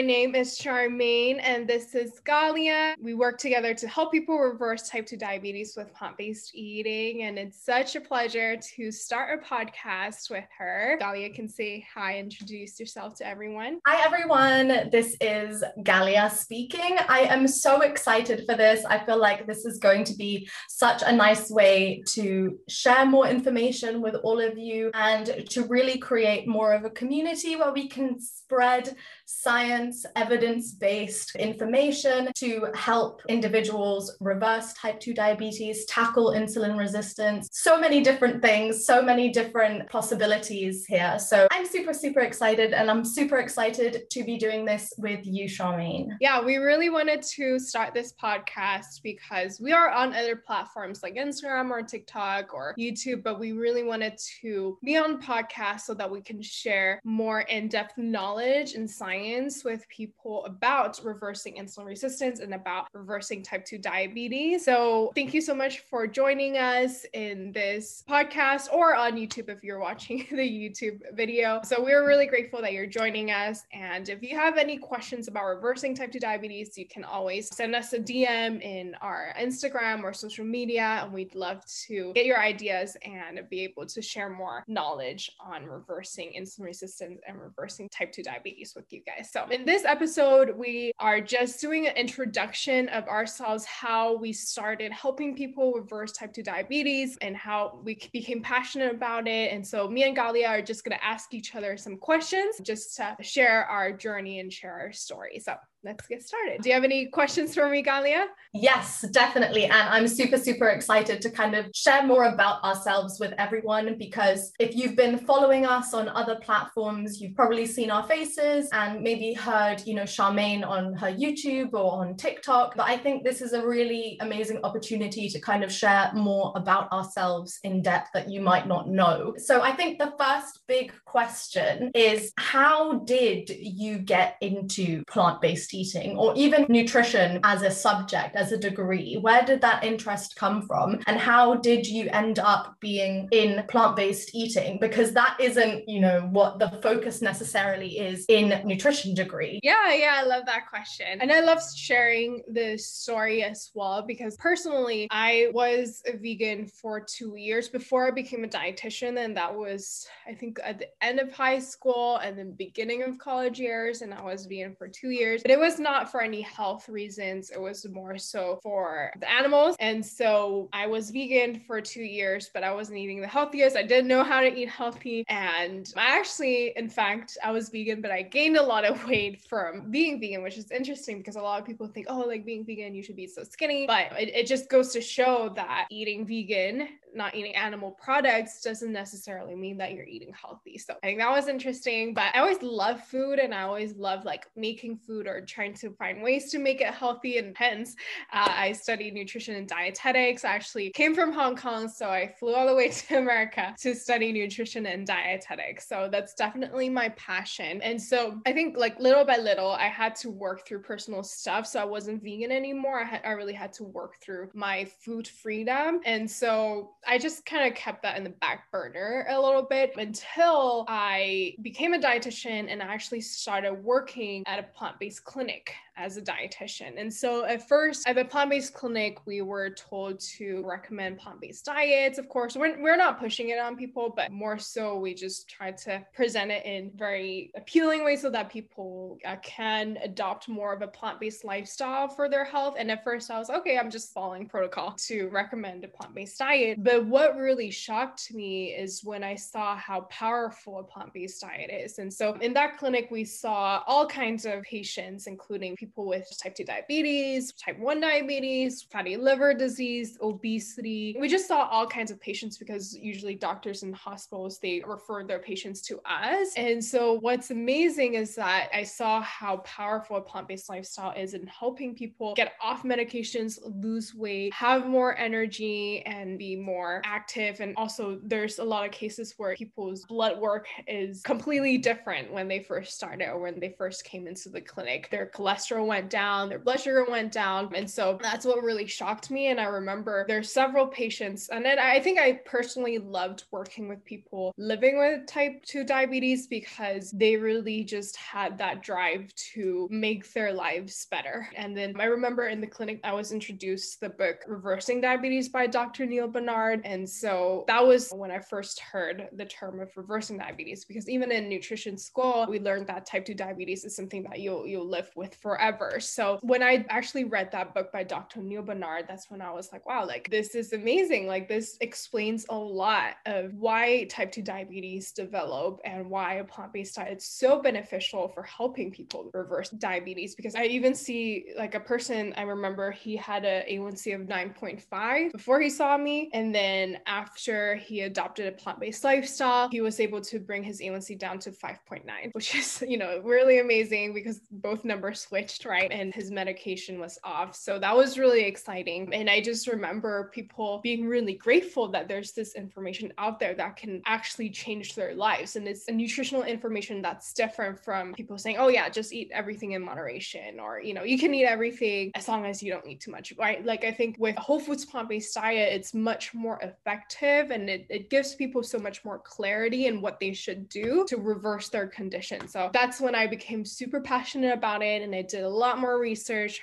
My name is Charmaine, and this is Galia. We work together to help people reverse type 2 diabetes with plant-based eating, and it's such a pleasure to start a podcast with her. Galia can say hi, introduce yourself to everyone. Hi, everyone. This is Galia speaking. I am so excited for this. I feel like this is going to be such a nice way to share more information with all of you and to really create more of a community where we can spread science, evidence-based information to help individuals reverse type 2 diabetes, tackle insulin resistance, so many different things, so many different possibilities here. So I'm super, super excited, and I'm super excited to be doing this with you, Charmaine. Yeah, we really wanted to start this podcast because we are on other platforms like Instagram or TikTok or YouTube, but we really wanted to be on podcasts so that we can share more in-depth knowledge and science with people about reversing insulin resistance and about reversing type 2 diabetes. So thank you so much for joining us in this podcast or on YouTube if you're watching the YouTube video. So we're really grateful that you're joining us. And if you have any questions about reversing type 2 diabetes, you can always send us a DM in our Instagram or social media. And we'd love to get your ideas and be able to share more knowledge on reversing insulin resistance and reversing type 2 diabetes with you guys. So in this episode, we are just doing an introduction of ourselves, how we started helping people reverse type 2 diabetes and how we became passionate about it. And so me and Galia are just going to ask each other some questions just to share our journey and share our story. So let's get started. Do you have any questions for me, Galia? Yes, definitely. And I'm super, super excited to kind of share more about ourselves with everyone, because if you've been following us on other platforms, you've probably seen our faces and maybe heard, you know, Charmaine on her YouTube or on TikTok. But I think this is a really amazing opportunity to kind of share more about ourselves in depth that you might not know. So I think the first big question is, how did you get into plant-based eating or even nutrition as a subject, as a degree? Where did that interest come from? And how did you end up being in plant-based eating? Because that isn't, you know, what the focus necessarily is in nutrition degree. Yeah, I love that question. And I love sharing this story as well, because personally, I was a vegan for 2 years before I became a dietitian. And that was, I think, at the end of high school and the beginning of college years. And I was vegan for 2 years. It was not for any health reasons. It was more so for the animals. And so I was vegan for 2 years, but I wasn't eating the healthiest. I didn't know how to eat healthy. And I actually, in fact, I was vegan, but I gained a lot of weight from being vegan, which is interesting because a lot of people think, oh, like being vegan, you should be so skinny. But it just goes to show that eating vegan, not eating animal products, doesn't necessarily mean that you're eating healthy. So I think that was interesting, but I always love food and I always love like making food or trying to find ways to make it healthy. And hence, I studied nutrition and dietetics. I actually came from Hong Kong, so I flew all the way to America to study nutrition and dietetics. So that's definitely my passion. And so I think like little by little, I had to work through personal stuff. So I wasn't vegan anymore. I really had to work through my food freedom. And so I just kind of kept that in the back burner a little bit until I became a dietitian and I actually started working at a plant-based clinic as a dietitian. And so at first at the plant-based clinic, we were told to recommend plant-based diets. Of course, we're not pushing it on people, but more so we just try to present it in very appealing ways so that people can adopt more of a plant-based lifestyle for their health. And at first I was, okay, I'm just following protocol to recommend a plant-based diet. But what really shocked me is when I saw how powerful a plant-based diet is. And so in that clinic, we saw all kinds of patients, including people with type 2 diabetes, type 1 diabetes, fatty liver disease, obesity. We just saw all kinds of patients because usually doctors and hospitals, they refer their patients to us. And so what's amazing is that I saw how powerful a plant-based lifestyle is in helping people get off medications, lose weight, have more energy, and be more more active. And also there's a lot of cases where people's blood work is completely different when they first started or when they first came into the clinic. Their cholesterol went down, their blood sugar went down. And so that's what really shocked me. And I remember there's several patients, and then I think I personally loved working with people living with type 2 diabetes because they really just had that drive to make their lives better. And then I remember in the clinic, I was introduced to the book Reversing Diabetes by Dr. Neil Barnard. And so that was when I first heard the term of reversing diabetes, because even in nutrition school, we learned that type 2 diabetes is something that you'll live with forever. So when I actually read that book by Dr. Neil Barnard, that's when I was like, wow, like this is amazing. Like this explains a lot of why type 2 diabetes develop and why a plant-based diet is so beneficial for helping people reverse diabetes. Because I even see like a person, I remember he had a A1C of 9.5 before he saw me. And then after he adopted a plant-based lifestyle, he was able to bring his A1C down to 5.9, which is, you know, really amazing because both numbers switched, right? And his medication was off. So that was really exciting. And I just remember people being really grateful that there's this information out there that can actually change their lives. And it's a nutritional information that's different from people saying, oh yeah, just eat everything in moderation, or, you know, you can eat everything as long as you don't eat too much, right? Like I think with whole foods plant-based diet, it's much more effective and it gives people so much more clarity in what they should do to reverse their condition. So that's when I became super passionate about it. And I did a lot more research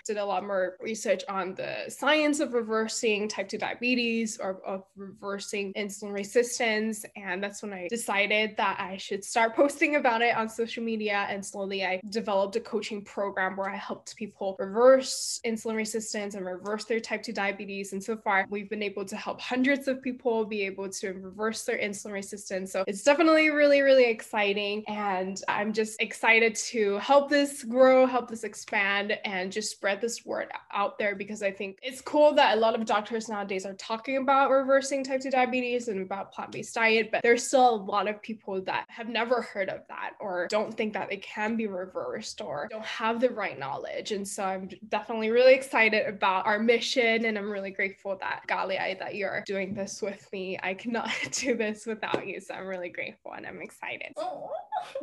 on the science of reversing type 2 diabetes or of reversing insulin resistance. And that's when I decided that I should start posting about it on social media. And slowly I developed a coaching program where I helped people reverse insulin resistance and reverse their type 2 diabetes. And so far, we've been able to help hundreds of people be able to reverse their insulin resistance. So it's definitely really, really exciting. And I'm just excited to help this grow, help this expand, and just spread this word out there, because I think it's cool that a lot of doctors nowadays are talking about reversing type 2 diabetes and about plant-based diet, but there's still a lot of people that have never heard of that or don't think that it can be reversed or don't have the right knowledge. And so I'm definitely really excited about our mission. And I'm really grateful that Galia, that you're doing this with me. I cannot do this without you. So I'm really grateful and I'm excited. Oh.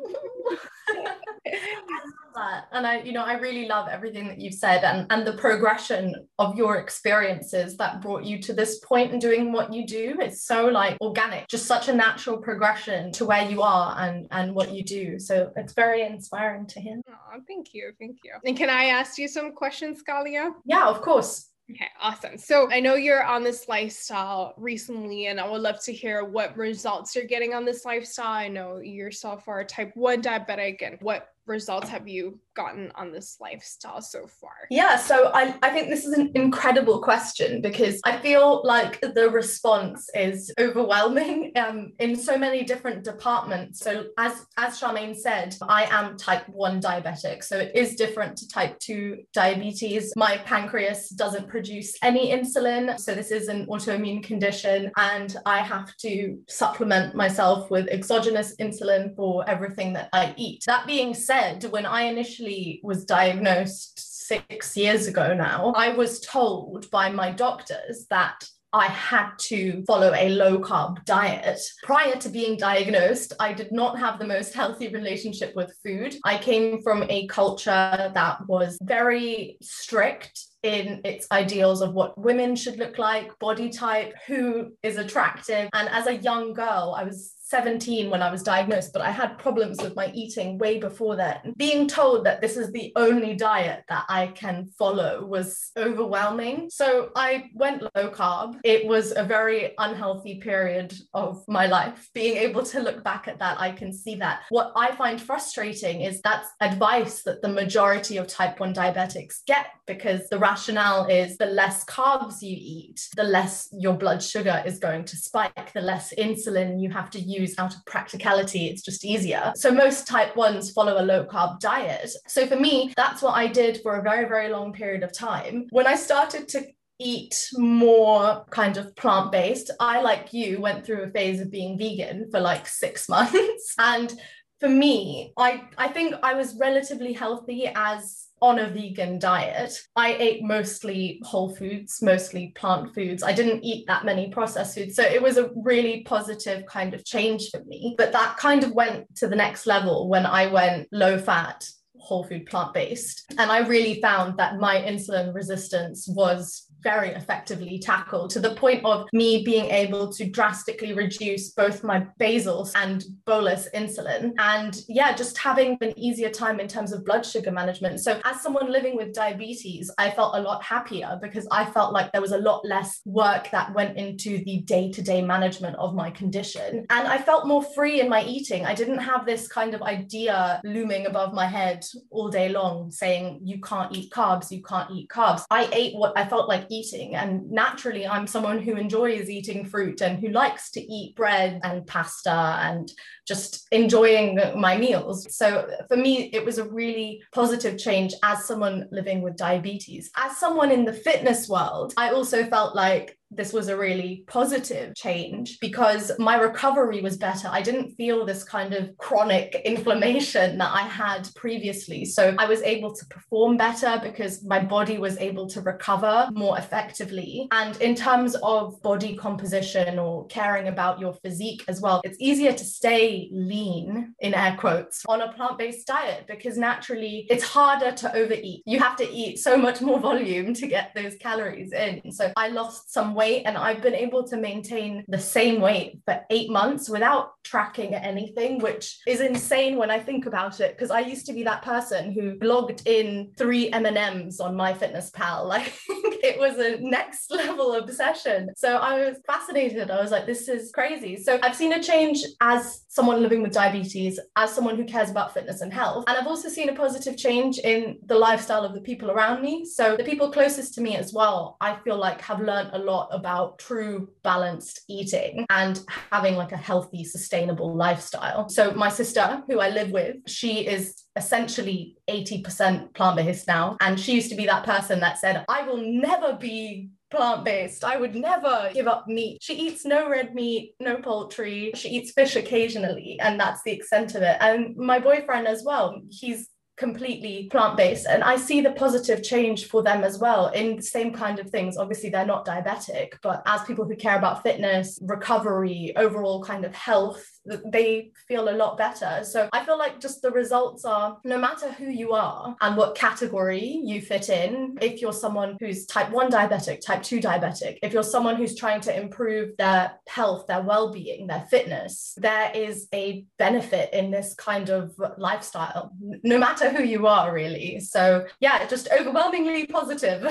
I love that. And I really love everything that you've said and the progression of your experiences that brought you to this point and doing what you do. It's so like organic, just such a natural progression to where you are and what you do. So it's very inspiring to hear. Oh, thank you. Thank you. And can I ask you some questions, Galia? Yeah, of course. Okay, awesome. So I know you're on this lifestyle recently, and I would love to hear what results you're getting on this lifestyle. I know yourself are type 1 diabetic, and what results have you gotten on this lifestyle so far? Yeah, so I think this is an incredible question, because I feel like the response is overwhelming in so many different departments. So as Charmaine said, I am type 1 diabetic, so it is different to type 2 diabetes. My pancreas doesn't produce any insulin, so this is an autoimmune condition, and I have to supplement myself with exogenous insulin for everything that I eat. That being said, when I initially was diagnosed 6 years ago now, I was told by my doctors that I had to follow a low-carb diet. Prior to being diagnosed, I did not have the most healthy relationship with food. I came from a culture that was very strict in its ideals of what women should look like, body type, who is attractive. And as a young girl, I was 17 when I was diagnosed, but I had problems with my eating way before that. Being told that this is the only diet that I can follow was overwhelming. So I went low carb. It was a very unhealthy period of my life. Being able to look back at that, I can see that. What I find frustrating is that's advice that the majority of type 1 diabetics get, because the rationale is the less carbs you eat, the less your blood sugar is going to spike, the less insulin you have to use out of practicality. It's just easier. So most type 1s follow a low carb diet. So for me, that's what I did for a very, very long period of time. When I started to eat more kind of plant-based, I, like you, went through a phase of being vegan for like 6 months. And for me, I think I was relatively healthy as on a vegan diet. I ate mostly whole foods, mostly plant foods. I didn't eat that many processed foods. So it was a really positive kind of change for me. But that kind of went to the next level when I went low fat, whole food, plant-based. And I really found that my insulin resistance was very effectively tackled, to the point of me being able to drastically reduce both my basal and bolus insulin. And yeah, just having an easier time in terms of blood sugar management. So as someone living with diabetes, I felt a lot happier because I felt like there was a lot less work that went into the day-to-day management of my condition. And I felt more free in my eating. I didn't have this kind of idea looming above my head all day long saying, you can't eat carbs, you can't eat carbs. I ate what I felt like eating. And naturally, I'm someone who enjoys eating fruit and who likes to eat bread and pasta and just enjoying my meals. So for me, it was a really positive change as someone living with diabetes. As someone in the fitness world, I also felt like this was a really positive change because my recovery was better. I didn't feel this kind of chronic inflammation that I had previously. So I was able to perform better because my body was able to recover more effectively. And in terms of body composition or caring about your physique as well, it's easier to stay lean, in air quotes, on a plant-based diet because naturally it's harder to overeat. You have to eat so much more volume to get those calories in. So I lost some weight. And I've been able to maintain the same weight for 8 months without tracking anything, which is insane when I think about it, because I used to be that person who logged in 3 M&Ms on MyFitnessPal. Like, it was a next level obsession. So I was fascinated. I was like, this is crazy. So I've seen a change as someone living with diabetes, as someone who cares about fitness and health. And I've also seen a positive change in the lifestyle of the people around me. So the people closest to me as well, I feel like have learned a lot about true balanced eating and having like a healthy, sustainable lifestyle. So my sister, who I live with, she is essentially 80% plant-based now. And she used to be that person that said, I will never be plant-based. I would never give up meat. She eats no red meat, no poultry. She eats fish occasionally. And that's the extent of it. And my boyfriend as well, he's completely plant-based. And I see the positive change for them as well in the same kind of things. Obviously, they're not diabetic, but as people who care about fitness, recovery, overall kind of health, they feel a lot better. So I feel like just the results are, no matter who you are and what category you fit in, if you're someone who's type 1 diabetic, type 2 diabetic, if you're someone who's trying to improve their health, their well-being, their fitness, there is a benefit in this kind of lifestyle, no matter who you are, really. So yeah, just overwhelmingly positive.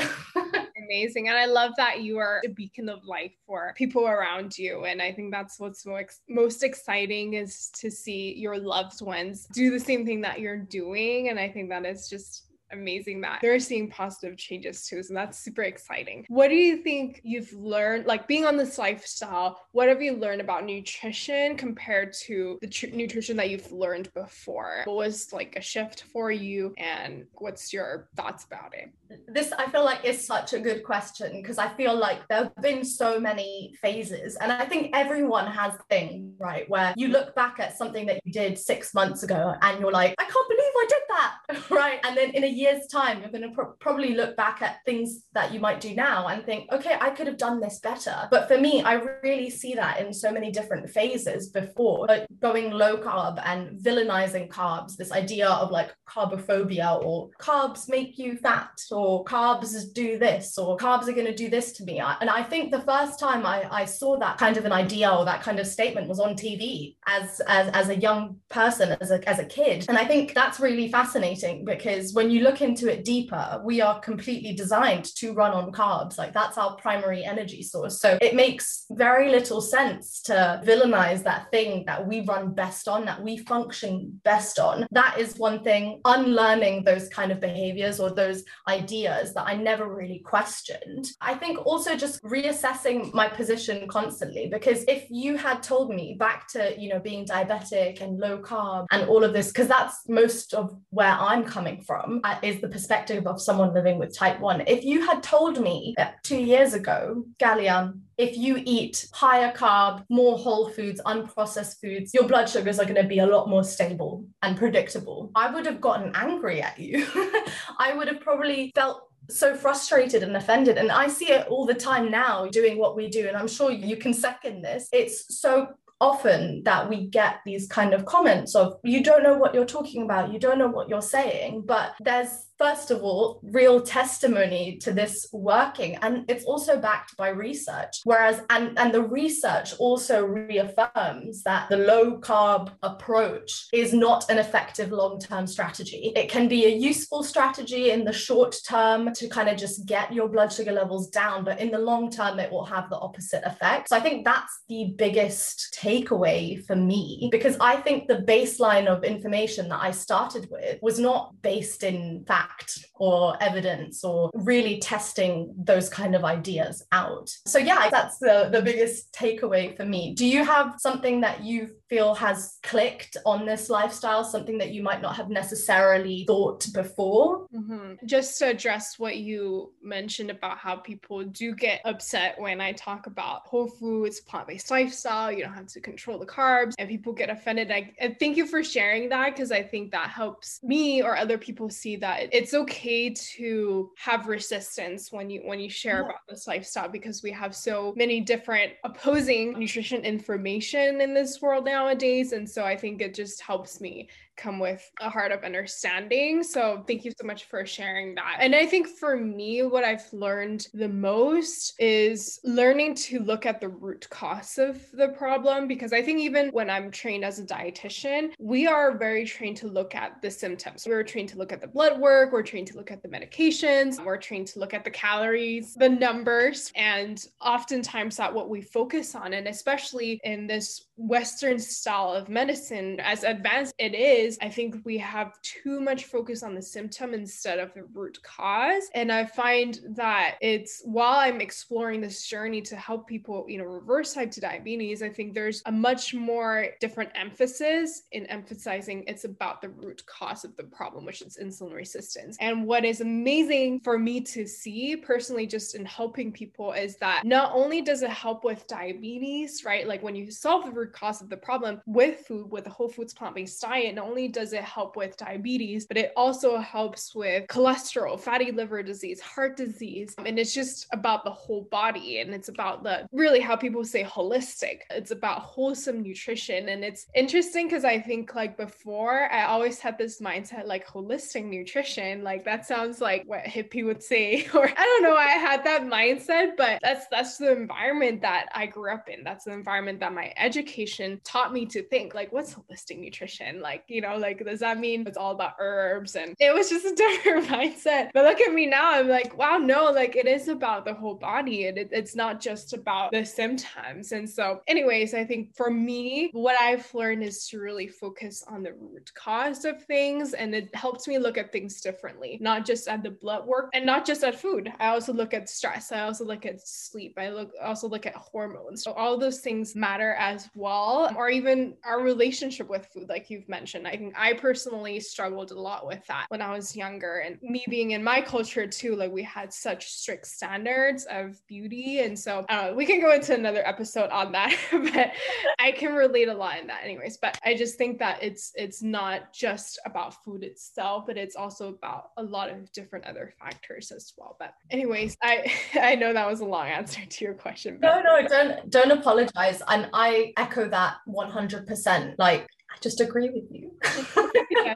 Amazing. And I love that you are a beacon of light for people around you. And I think that's what's most exciting, is to see your loved ones do the same thing that you're doing. And I think that is just amazing that they're seeing positive changes too. So that's super exciting. What do you think you've learned, like being on this lifestyle, what have you learned about nutrition compared to the nutrition that you've learned before? What was like a shift for you, and what's your thoughts about it? This, I feel like, is such a good question, because I feel like there have been so many phases, and I think everyone has things, right? Where you look back at something that you did 6 months ago and you're like, I can't believe I did that, right? And then in a year's time, you're going to probably look back at things that you might do now and think, okay, I could have done this better. But for me, I really see that in so many different phases before, like going low carb and villainizing carbs, this idea of like carbophobia, or carbs make you fat, or carbs do this, or carbs are going to do this to me. And I think the first time I saw that kind of an idea or that kind of statement was on TV as a young person, as a kid. And I think that's really fascinating, because when you look into it deeper, we are completely designed to run on carbs. Like, that's our primary energy source. So it makes very little sense to villainize that thing that we run best on, that we function best on. That is one thing, unlearning those kind of behaviors or those ideas that I never really questioned. I think also just reassessing my position constantly, because if you had told me back to, being diabetic and low carb and all of this, because that's most of where I'm coming from, is the perspective of someone living with type 1. If you had told me 2 years ago, Galia, if you eat higher carb, more whole foods, unprocessed foods, your blood sugars are going to be a lot more stable and predictable. I would have gotten angry at you. I would have probably felt so frustrated and offended. And I see it all the time now doing what we do. And I'm sure you can second this. It's so often that we get these kind of comments of, you don't know what you're talking about, you don't know what you're saying. But there's, first of all, real testimony to this working. And it's also backed by research. Whereas, and the research also reaffirms that the low carb approach is not an effective long-term strategy. It can be a useful strategy in the short term to kind of just get your blood sugar levels down, but in the long term, it will have the opposite effect. So I think that's the biggest takeaway for me, because I think the baseline of information that I started with was not based in fact or evidence or really testing those kind of ideas out. So yeah, that's the biggest takeaway for me. Do you have something that you feel has clicked on this lifestyle, something that you might not have necessarily thought before? Mm-hmm. Just to address what you mentioned about how people do get upset when I talk about whole foods, plant-based lifestyle, you don't have to control the carbs, and people get offended. I thank you for sharing that, because I think that helps me or other people see that it's okay to have resistance when you share about this lifestyle, because we have so many different opposing nutrition information in this world nowadays. And so I think it just helps me come with a heart of understanding. So thank you so much for sharing that. And I think for me, what I've learned the most is learning to look at the root cause of the problem, because I think even when I'm trained as a dietitian, we are very trained to look at the symptoms. We're trained to look at the blood work. We're trained to look at the medications. We're trained to look at the calories, the numbers, and oftentimes that's what we focus on. And especially in this Western style of medicine, as advanced it is, I think we have too much focus on the symptom instead of the root cause. And I find that it's, while I'm exploring this journey to help people, reverse type 2 diabetes, I think there's a much more different emphasis in emphasizing it's about the root cause of the problem, which is insulin resistance. And what is amazing for me to see personally, just in helping people, is that not only does it help with diabetes, right? Like when you solve the root cause of the problem with food, with a whole foods plant-based diet, not only does it help with diabetes, but it also helps with cholesterol, fatty liver disease, heart disease. And it's just about the whole body. And it's about really how people say holistic. It's about wholesome nutrition. And it's interesting because I think like before, I always had this mindset like holistic nutrition, like that sounds like what hippie would say, or I don't know, I had that mindset, but that's the environment that I grew up in. That's the environment that my education taught me to think like, what's holistic nutrition? Like, does that mean it's all about herbs? And it was just a different mindset. But look at me now, I'm like, wow, no, like it is about the whole body. And it's not just about the symptoms. And so anyways, I think for me, what I've learned is to really focus on the root cause of things. And it helps me look at things differently, not just at the blood work and not just at food. I also look at stress. I also look at sleep. I also look at hormones. So all those things matter as well, or even our relationship with food, like you've mentioned. I think I personally struggled a lot with that when I was younger, and me being in my culture too, like we had such strict standards of beauty. And so we can go into another episode on that, but I can relate a lot in that anyways. But I just think that it's not just about food itself, but it's also about a lot of different other factors as well. But anyways, I know that was a long answer to your question. But no, don't apologize. And I echo that 100%. Like, I just agree with you. Yeah.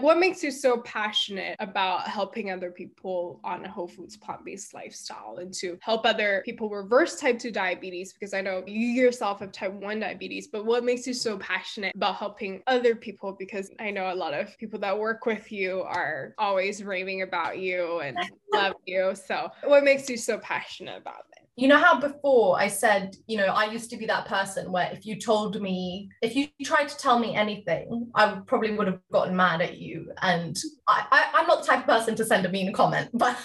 What makes you so passionate about helping other people on a whole foods plant-based lifestyle and to help other people reverse type 2 diabetes? Because I know you yourself have type 1 diabetes, but what makes you so passionate about helping other people? Because I know a lot of people that work with you are always raving about you and love you. So what makes you so passionate about it? You know how before I said, I used to be that person where if you tried to tell me anything, I probably would have gotten mad at you. And I'm not the type of person to send a mean comment, but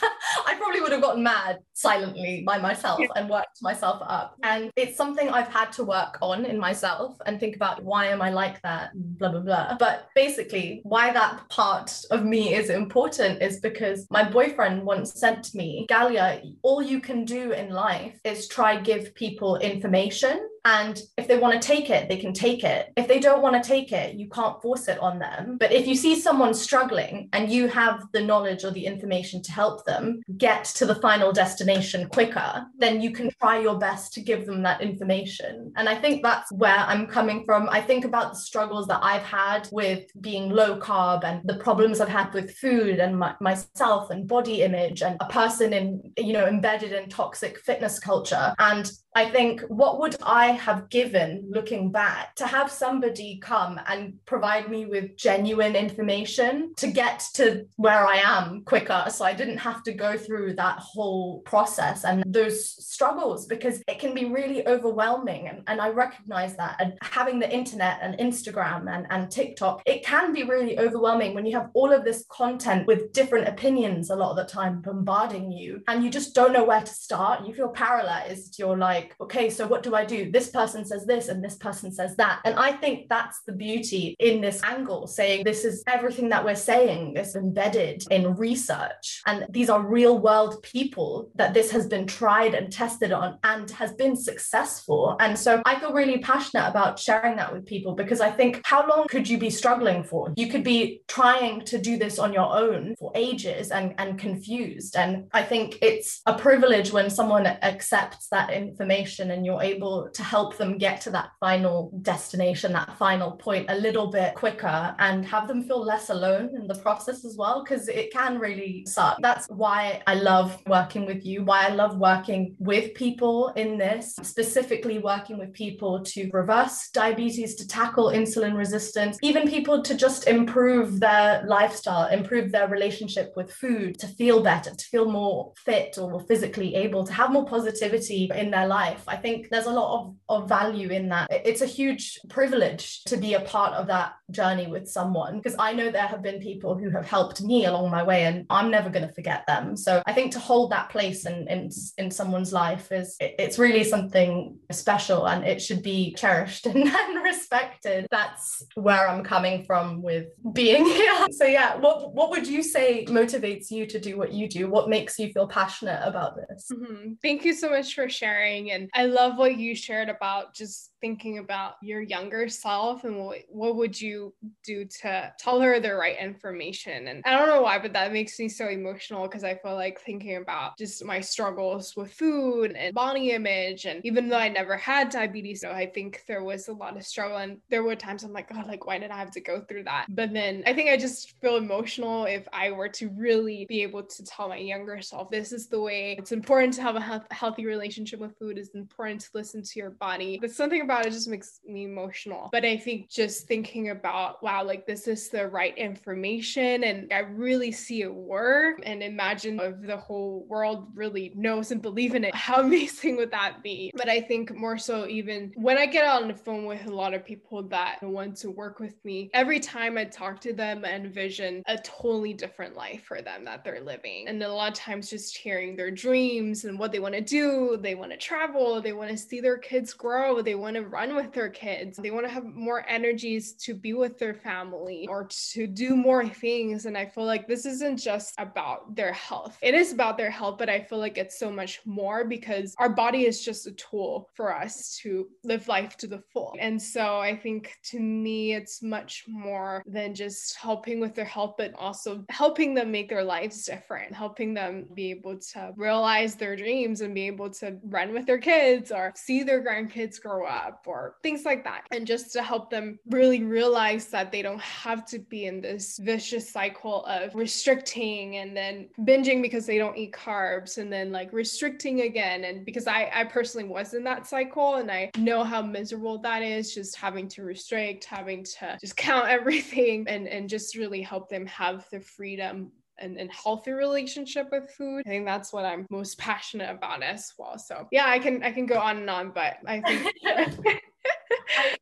I probably would have gotten mad silently by myself and worked myself up. And it's something I've had to work on in myself and think about, why am I like that? Blah, blah, blah. But basically why that part of me is important is because my boyfriend once said to me, Galia, all you can do in life life is try give people information, and if they want to take it, they can take it. If they don't want to take it, you can't force it on them. But if you see someone struggling and you have the knowledge or the information to help them get to the final destination quicker, then you can try your best to give them that information. And I think that's where I'm coming from. I think about the struggles that I've had with being low carb and the problems I've had with food and myself and body image and a person in, you know, embedded in toxic fitness culture. And I think, what would I have given looking back to have somebody come and provide me with genuine information to get to where I am quicker, so I didn't have to go through that whole process and those struggles, because it can be really overwhelming. And I recognize that. And having the internet and Instagram and TikTok, it can be really overwhelming when you have all of this content with different opinions a lot of the time bombarding you, and you just don't know where to start. You feel paralyzed. You're like, okay, so what do I do? This person says this and this person says that. And I think that's the beauty in this angle, saying this is everything that we're saying is embedded in research. And these are real world people that this has been tried and tested on and has been successful. And so I feel really passionate about sharing that with people, because I think, how long could you be struggling for? You could be trying to do this on your own for ages and confused. And I think it's a privilege when someone accepts that information and you're able to help them get to that final destination, that final point a little bit quicker, and have them feel less alone in the process as well, because it can really suck. That's why I love working with you, why I love working with people in this, specifically working with people to reverse diabetes, to tackle insulin resistance, even people to just improve their lifestyle, improve their relationship with food, to feel better, to feel more fit or more physically able, to have more positivity in their life. I think there's a lot of value in that. It's a huge privilege to be a part of that journey with someone, because I know there have been people who have helped me along my way, and I'm never going to forget them. So I think to hold that place in someone's life it's really something special, and it should be cherished and respected. That's where I'm coming from with being here. So yeah, what would you say motivates you to do what you do? What makes you feel passionate about this? Mm-hmm. Thank you so much for sharing. And I love what you shared about just thinking about your younger self and what would you do to tell her the right information. And I don't know why, but that makes me so emotional, because I feel like thinking about just my struggles with food and body image. And even though I never had diabetes, so I think there was a lot of struggle, and there were times I'm like, God, like, why did I have to go through that? But then I think I just feel emotional if I were to really be able to tell my younger self, this is the way. It's important to have a healthy relationship with food. It's important to listen to your body. But something about it just makes me emotional. But I think just thinking about, wow, like, this is the right information, and I really see it work. And imagine if the whole world really knows and believe in it, how amazing would that be? But I think more so, even when I get on the phone with a lot of people that want to work with me, every time I talk to them, I envision a totally different life for them that they're living. And a lot of times just hearing their dreams and what they want to do, they want to travel, they want to see their kids grow, they want to run with their kids, they want to have more energies to be with their family or to do more things. And I feel like this isn't just about their health. It is about their health, but I feel like it's so much more, because our body is just a tool for us to live life to the full. And so I think, to me, it's much more than just helping with their health, but also helping them make their lives different, helping them be able to realize their dreams and be able to run with their kids or see their grandkids grow up or things like that. And just to help them really realize that they don't have to be in this vicious cycle of restricting and then binging because they don't eat carbs and then like restricting again. And because I personally was in that cycle, and I know how miserable that is, just having to restrict, having to just count everything, and just really help them have the freedom and healthy relationship with food. I think that's what I'm most passionate about as well. So yeah, I can go on and on, but I think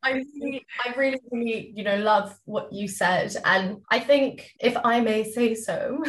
I really, you know, love what you said. And I think, if I may say so,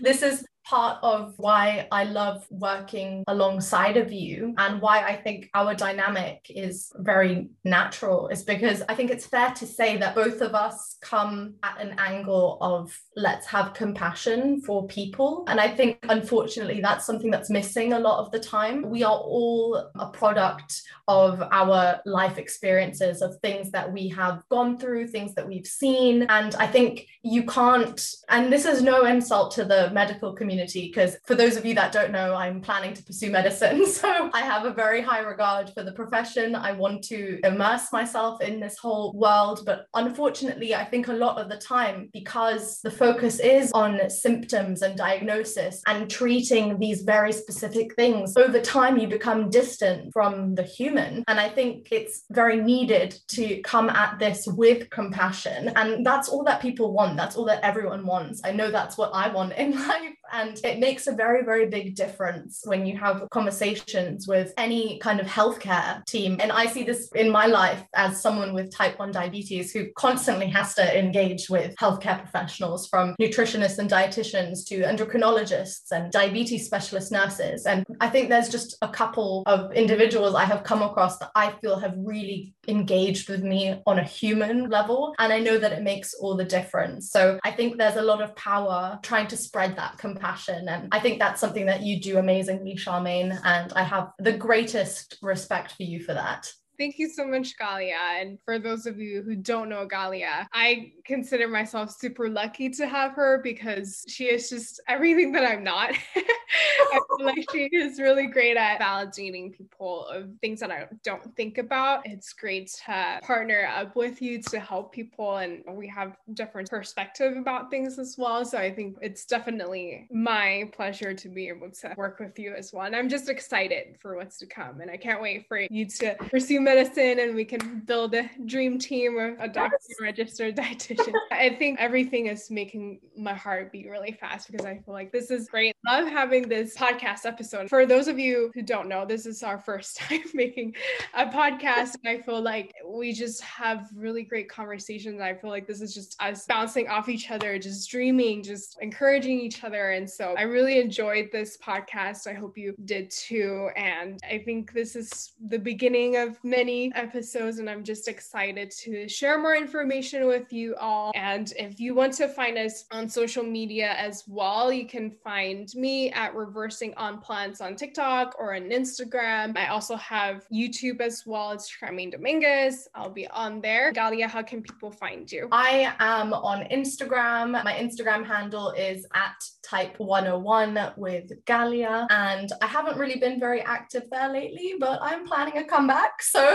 this is part of why I love working alongside of you and why I think our dynamic is very natural is because I think it's fair to say that both of us come at an angle of let's have compassion for people. And I think, unfortunately, that's something that's missing a lot of the time. We are all a product of our life experiences, of things that we have gone through, things that we've seen. And I think you can't, and this is no insult to the medical community, because for those of you that don't know, I'm planning to pursue medicine. So I have a very high regard for the profession. I want to immerse myself in this whole world. But unfortunately, I think a lot of the time, because the focus is on symptoms and diagnosis and treating these very specific things, over time, you become distant from the human. And I think it's very needed to come at this with compassion. And that's all that people want. That's all that everyone wants. I know that's what I want in life. And it makes a very, very big difference when you have conversations with any kind of healthcare team. And I see this in my life as someone with type 1 diabetes who constantly has to engage with healthcare professionals, from nutritionists and dietitians to endocrinologists and diabetes specialist nurses. And I think there's just a couple of individuals I have come across that I feel have really engaged with me on a human level. And I know that it makes all the difference. So I think there's a lot of power trying to spread that compassion. And I think that's something that you do amazingly, Charmaine. And I have the greatest respect for you for that. Thank you so much, Galia. And for those of you who don't know Galia, I consider myself super lucky to have her because she is just everything that I'm not. I feel like she is really great at validating people of things that I don't think about. It's great to partner up with you to help people. And we have different perspective about things as well. So I think it's definitely my pleasure to be able to work with you as well. And I'm just excited for what's to come. And I can't wait for you to pursue medicine, and we can build a dream team of a doctor, yes, registered dietitian. I think everything is making my heart beat really fast because I feel like this is great. I love having this podcast episode. For those of you who don't know, this is our first time making a podcast, and I feel like we just have really great conversations. I feel like this is just us bouncing off each other, just dreaming, just encouraging each other. And so I really enjoyed this podcast. I hope you did too. And I think this is the beginning of many episodes, and I'm just excited to share more information with you all. And if you want to find us on social media as well, you can find me at Reversing on Plants on TikTok or on Instagram. I also have YouTube as well. It's Charmaine Dominguez. I'll be on there. Galia, how can people find you? I am on Instagram. My Instagram handle is at type101 with Galia, and I haven't really been very active there lately, but I'm planning a comeback. So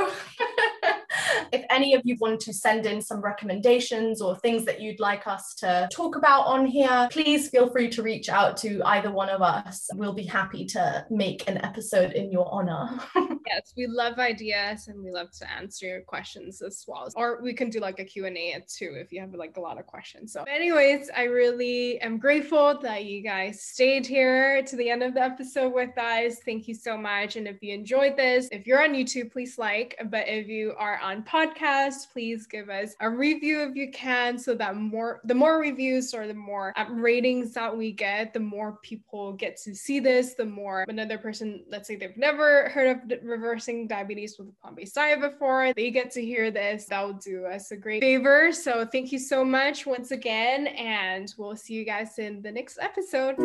if any of you want to send in some recommendations or things that you'd like us to talk about on here, please feel free to reach out to either one of us. We'll be happy to make an episode in your honor. Yes, we love ideas and we love to answer your questions as well. Or we can do like a Q&A too if you have like a lot of questions. So anyways, I really am grateful that you guys stayed here to the end of the episode with us. Thank you so much. And if you enjoyed this, if you're on YouTube, please like. But if you are on podcasts, please give us a review if you can, so that the more reviews or the more ratings that we get, the more people get to see this, the more another person, let's say they've never heard of Reversing Diabetes with Plant-Based Diet before, they get to hear this. That will do us a great favor. So thank you so much once again, and we'll see you guys in the next episode.